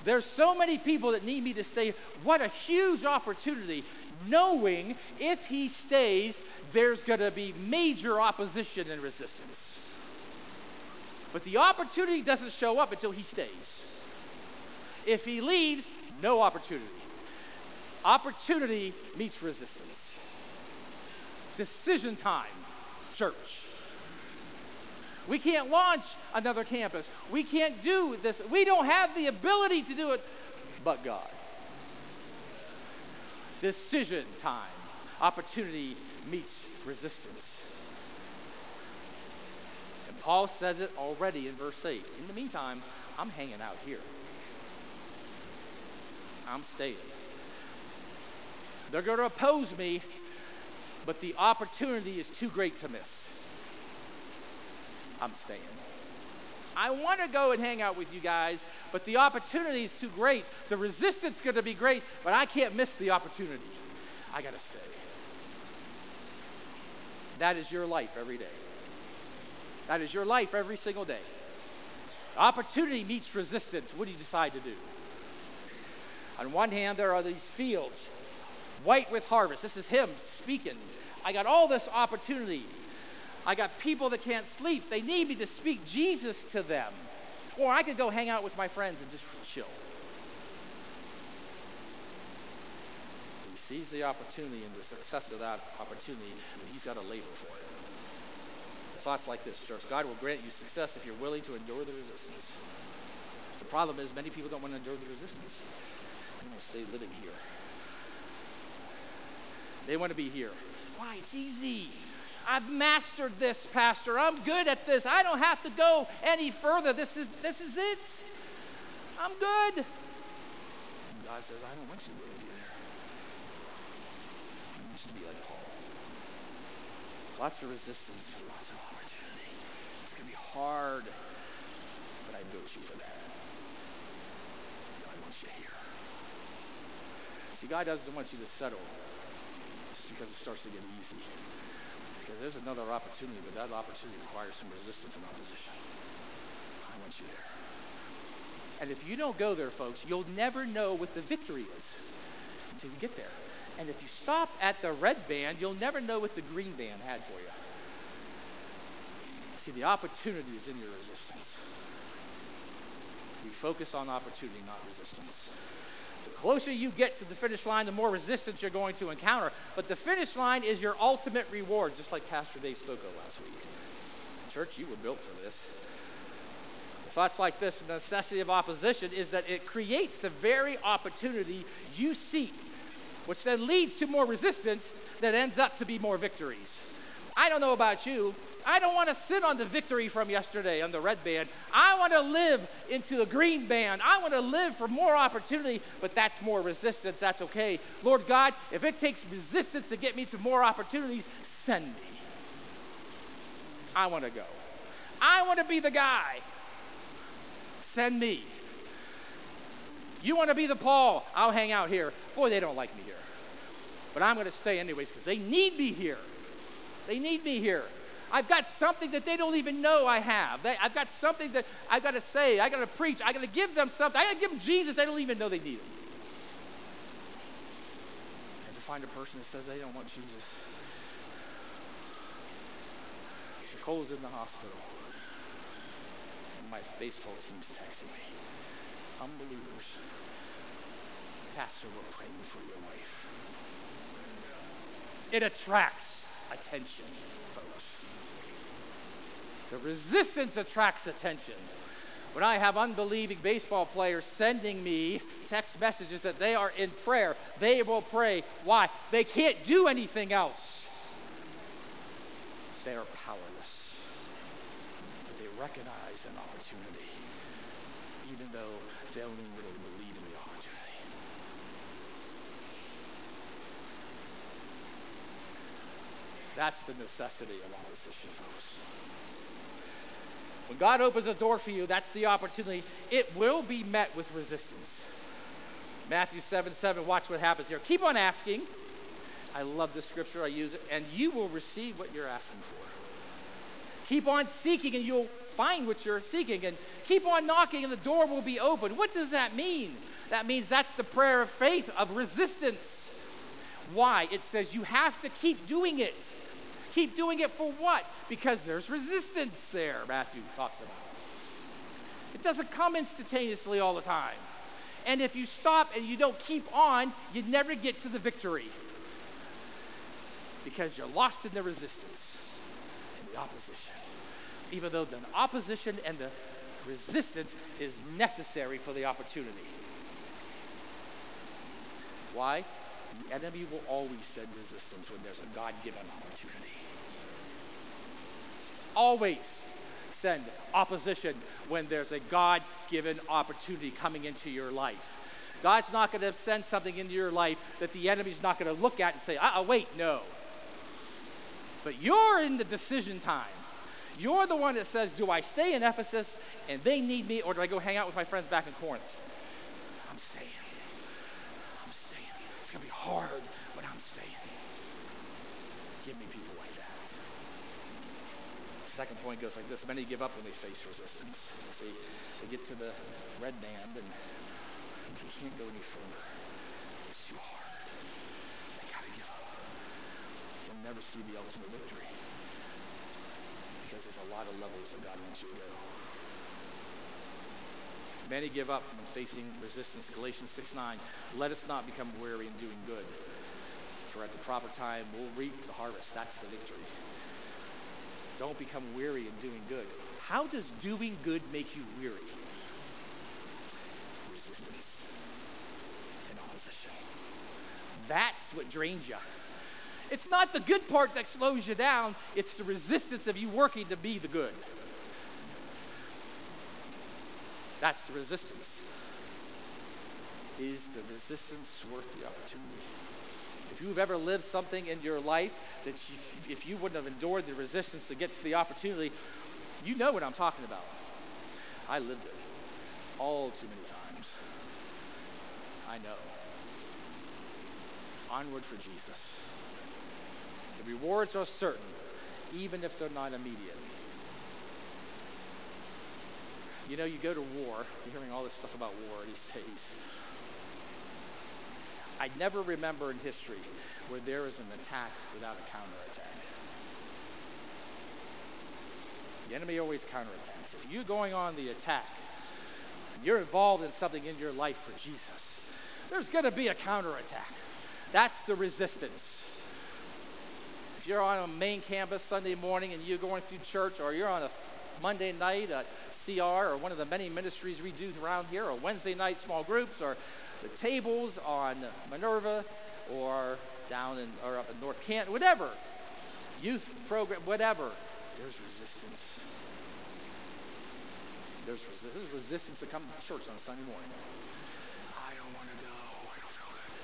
There's so many people that need me to stay. What a huge opportunity, knowing if he stays, there's going to be major opposition and resistance. But the opportunity doesn't show up until he stays. If he leaves, no opportunity. Opportunity meets resistance. Decision time, church. We can't launch another campus. We can't do this. We don't have the ability to do it, but God. Decision time. Opportunity meets resistance. And Paul says it already in verse 8. In the meantime, I'm hanging out here. I'm staying. They're going to oppose me, but the opportunity is too great to miss. I'm staying. I want to go and hang out with you guys, but the opportunity is too great. The resistance is going to be great, but I can't miss the opportunity. I got to stay. That is your life every day. That is your life every single day. Opportunity meets resistance. What do you decide to do? On one hand, there are these fields, white with harvest. This is him speaking. I got all this opportunity. I got people that can't sleep. They need me to speak Jesus to them. Or I could go hang out with my friends and just chill. sees the opportunity and the success of that opportunity, but he's got to labor for it. Thoughts like this, church. God will grant you success if you're willing to endure the resistance. The problem is many people don't want to endure the resistance. They want to stay living here. They want to be here. Why? It's easy. I've mastered this, Pastor. I'm good at this. I don't have to go any further. This is it. I'm good. And God says, I don't want you to live here. I want you to be like Paul. Lots of resistance and lots of opportunity. It's going to be hard, but I endure you for that. God wants you here. See, God doesn't want you to settle just because it starts to get easy. Because there's another opportunity, but that opportunity requires some resistance and opposition. I want you there. And if you don't go there, folks, you'll never know what the victory is until you get there. And if you stop at the red band, you'll never know what the green band had for you. See, the opportunity is in your resistance. You focus on opportunity, not resistance. The closer you get to the finish line, the more resistance you're going to encounter. But the finish line is your ultimate reward, just like Pastor Dave spoke of last week. Church, you were built for this. Thoughts like this, the necessity of opposition is that it creates the very opportunity you seek, which then leads to more resistance that ends up to be more victories. I don't know about you. I don't want to sit on the victory from yesterday on the red band. I want to live into a green band. I want to live for more opportunity, but that's more resistance. That's okay. Lord God, if it takes resistance to get me to more opportunities, send me. I want to go. I want to be the guy. Send me. You want to be the Paul? I'll hang out here. Boy, they don't like me here. But I'm going to stay anyways because they need me here. They need me here. I've got something that they don't even know I have. I've got something that I've got to say. I've got to preach. I've got to give them something. I've got to give them Jesus. They don't even know they need him. If you find a person that says they don't want Jesus. Nicole's in the hospital. My baseball team's texting me. Unbelievers. Pastor, we're praying for your wife. It attracts attention, folks. The resistance attracts attention. When I have unbelieving baseball players sending me text messages that they are in prayer, they will pray. Why? They can't do anything else. They are powerless. But they recognize an opportunity, even though they don't really believe in the opportunity. That's the necessity of opposition, folks. When God opens a door for you, that's the opportunity. It will be met with resistance. Matthew 7:7, watch what happens here. Keep on asking. I love this scripture. I use it. And you will receive what you're asking for. Keep on seeking and you'll find what you're seeking. And keep on knocking and the door will be open. What does that mean? That means that's the prayer of faith, of resistance. Why? It says you have to keep doing it. Keep doing it for what? Because there's resistance there, Matthew talks about. It doesn't come instantaneously all the time. And if you stop and you don't keep on, you never get to the victory. Because you're lost in the resistance and the opposition. Even though the opposition and the resistance is necessary for the opportunity. Why? The enemy will always send resistance when there's a God-given opportunity. Always send opposition when there's a God-given opportunity coming into your life. God's not going to send something into your life that the enemy's not going to look at and say, wait, no. But you're in the decision time. You're the one that says, do I stay in Ephesus and they need me, or do I go hang out with my friends back in Corinth? I'm staying. It's going to be hard, but I'm staying. Give me people like that. Second point goes like this. Many give up when they face resistance. See, they get to the red band and they can't go any further. It's too hard. They got to give up. You'll never see the ultimate victory because there's a lot of levels that God wants you to go. Many give up when facing resistance. Galatians 6:9, let us not become weary in doing good, or at the proper time, we'll reap the harvest. That's the victory. Don't become weary in doing good. How does doing good make you weary? Resistance and opposition. That's what drains you. It's not the good part that slows you down. It's the resistance of you working to be the good. That's the resistance. Is the resistance worth the opportunity? If you've ever lived something in your life that if you wouldn't have endured the resistance to get to the opportunity, you know what I'm talking about. I lived it all too many times. I know. Onward for Jesus. The rewards are certain, even if they're not immediate. You know, you go to war, you're hearing all this stuff about war these days. I never remember in history where there is an attack without a counterattack. The enemy always counterattacks. If you're going on the attack, and you're involved in something in your life for Jesus, there's going to be a counterattack. That's the resistance. If you're on a main campus Sunday morning and you're going through church, or you're on a Monday night at CR, or one of the many ministries we do around here, or Wednesday night small groups, or the tables on Minerva, or down in, or up in North Canton, whatever, youth program, whatever, there's resistance. There's resistance to come to church on a Sunday morning. I don't want to go. I don't feel good.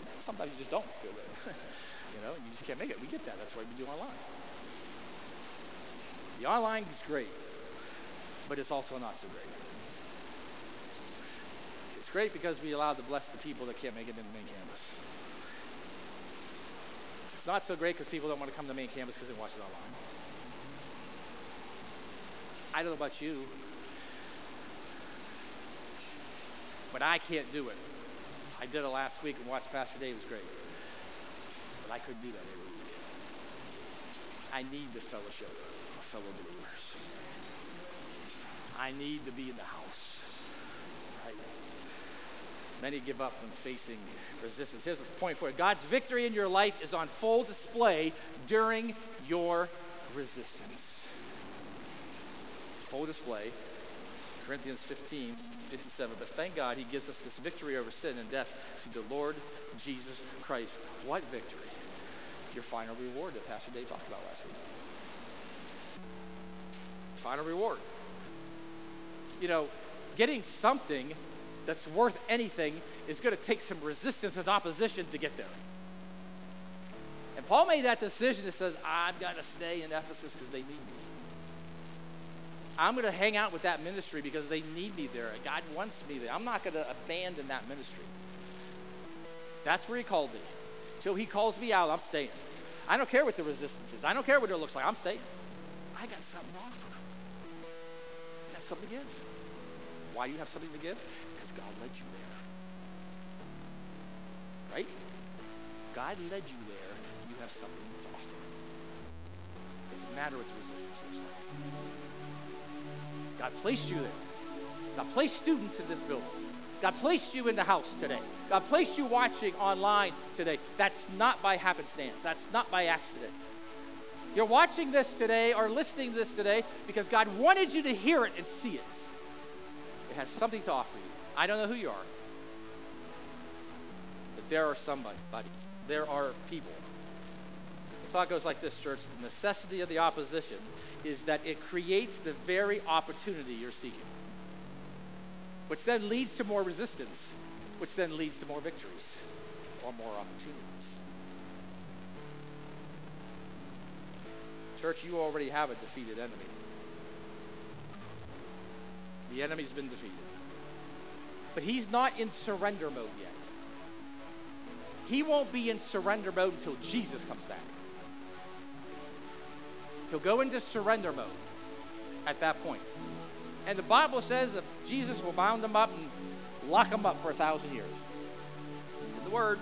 Right? Sometimes you just don't feel good. You know, you just can't make it. We get that. That's why we do online. The online is great, but it's also not so great. It's great because we allow to bless the people that can't make it in the main campus. It's not so great because people don't want to come to the main campus because they watch it online. I don't know about you, but I can't do it. I did it last week and watched Pastor Dave. It was great. But I couldn't do that every week. I need the fellowship of fellow believers. I need to be in the house. Right? Many give up when facing resistance. Here's the point for it. God's victory in your life is on full display during your resistance. Full display. Corinthians 15:57. But thank God he gives us this victory over sin and death through the Lord Jesus Christ. What victory? Your final reward that Pastor Dave talked about last week. Final reward. You know, getting something that's worth anything is going to take some resistance and opposition to get there. And Paul made that decision that says, I've got to stay in Ephesus because they need me. I'm going to hang out with that ministry because they need me there. God wants me there. I'm not going to abandon that ministry. That's where he called me. So he calls me out, I'm staying. I don't care what the resistance is. I don't care what it looks like. I'm staying. I got something wrong for him. I got something to give. Why do you have something to give? Because God led you there. Right? God led you there. You have something to offer. It doesn't matter what the resistance looks like. God placed you there. God placed students in this building. God placed you in the house today. God placed you watching online today. That's not by happenstance. That's not by accident. You're watching this today or listening to this today because God wanted you to hear it and see it. It has something to offer you. I don't know who you are, but there are somebody. There are people. The thought goes like this, church. The necessity of the opposition is that it creates the very opportunity you're seeking, which then leads to more resistance, which then leads to more victories or more opportunities. Church, you already have a defeated enemy. The enemy's been defeated. But he's not in surrender mode yet. He won't be in surrender mode until Jesus comes back. He'll go into surrender mode at that point. And the Bible says that Jesus will bound them up and lock them up for 1,000 years. The word,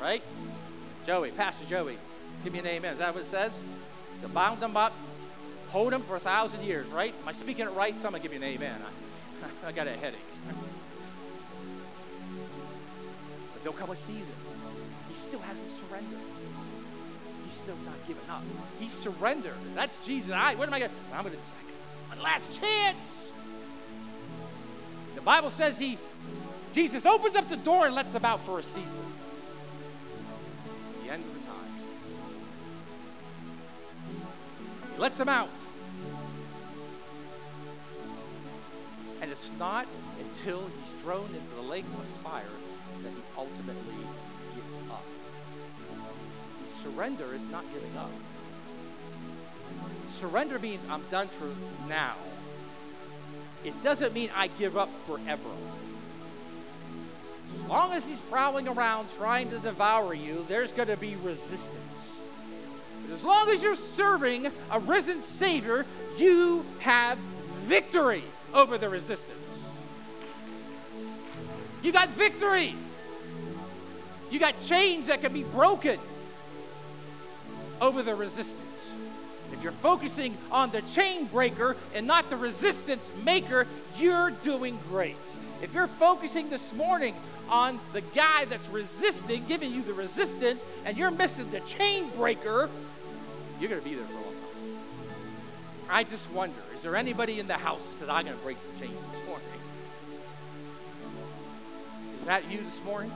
right? Joey, Pastor Joey, give me an amen. Is that what it says? So bound them up, hold them for 1,000 years, right? Am I speaking it right? Someone give me an amen. I got a headache. But they'll come a season still hasn't surrendered. He's still not giving up. He surrendered. That's Jesus. What am I going to do? I'm going to take one last chance. The Bible says Jesus opens up the door and lets them out for a season. The end of the time. He lets them out. And it's not until he's thrown into the lake of fire that he ultimately gives up. See, surrender is not giving up. Surrender means I'm done for now. It doesn't mean I give up forever. As long as he's prowling around trying to devour you, there's going to be resistance. But as long as you're serving a risen Savior, you have victory over the resistance. You got victory. You got chains that can be broken over the resistance. If you're focusing on the chain breaker and not the resistance maker, you're doing great. If you're focusing this morning on the guy that's resisting, giving you the resistance, and you're missing the chain breaker, you're going to be there for a long time. I just wonder, is there anybody in the house that said, I'm going to break some chains this morning? Is that you this morning?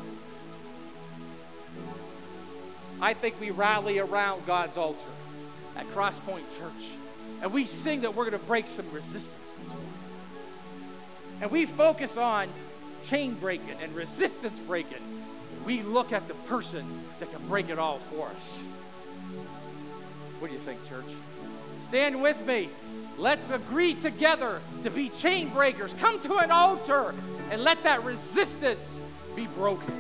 I think we rally around God's altar at Cross Point Church, and we sing that we're going to break some resistance this morning. And we focus on chain breaking and resistance breaking. We look at the person that can break it all for us. What do you think, church? Stand with me. Let's agree together to be chain breakers. Come to an altar and let that resistance be broken.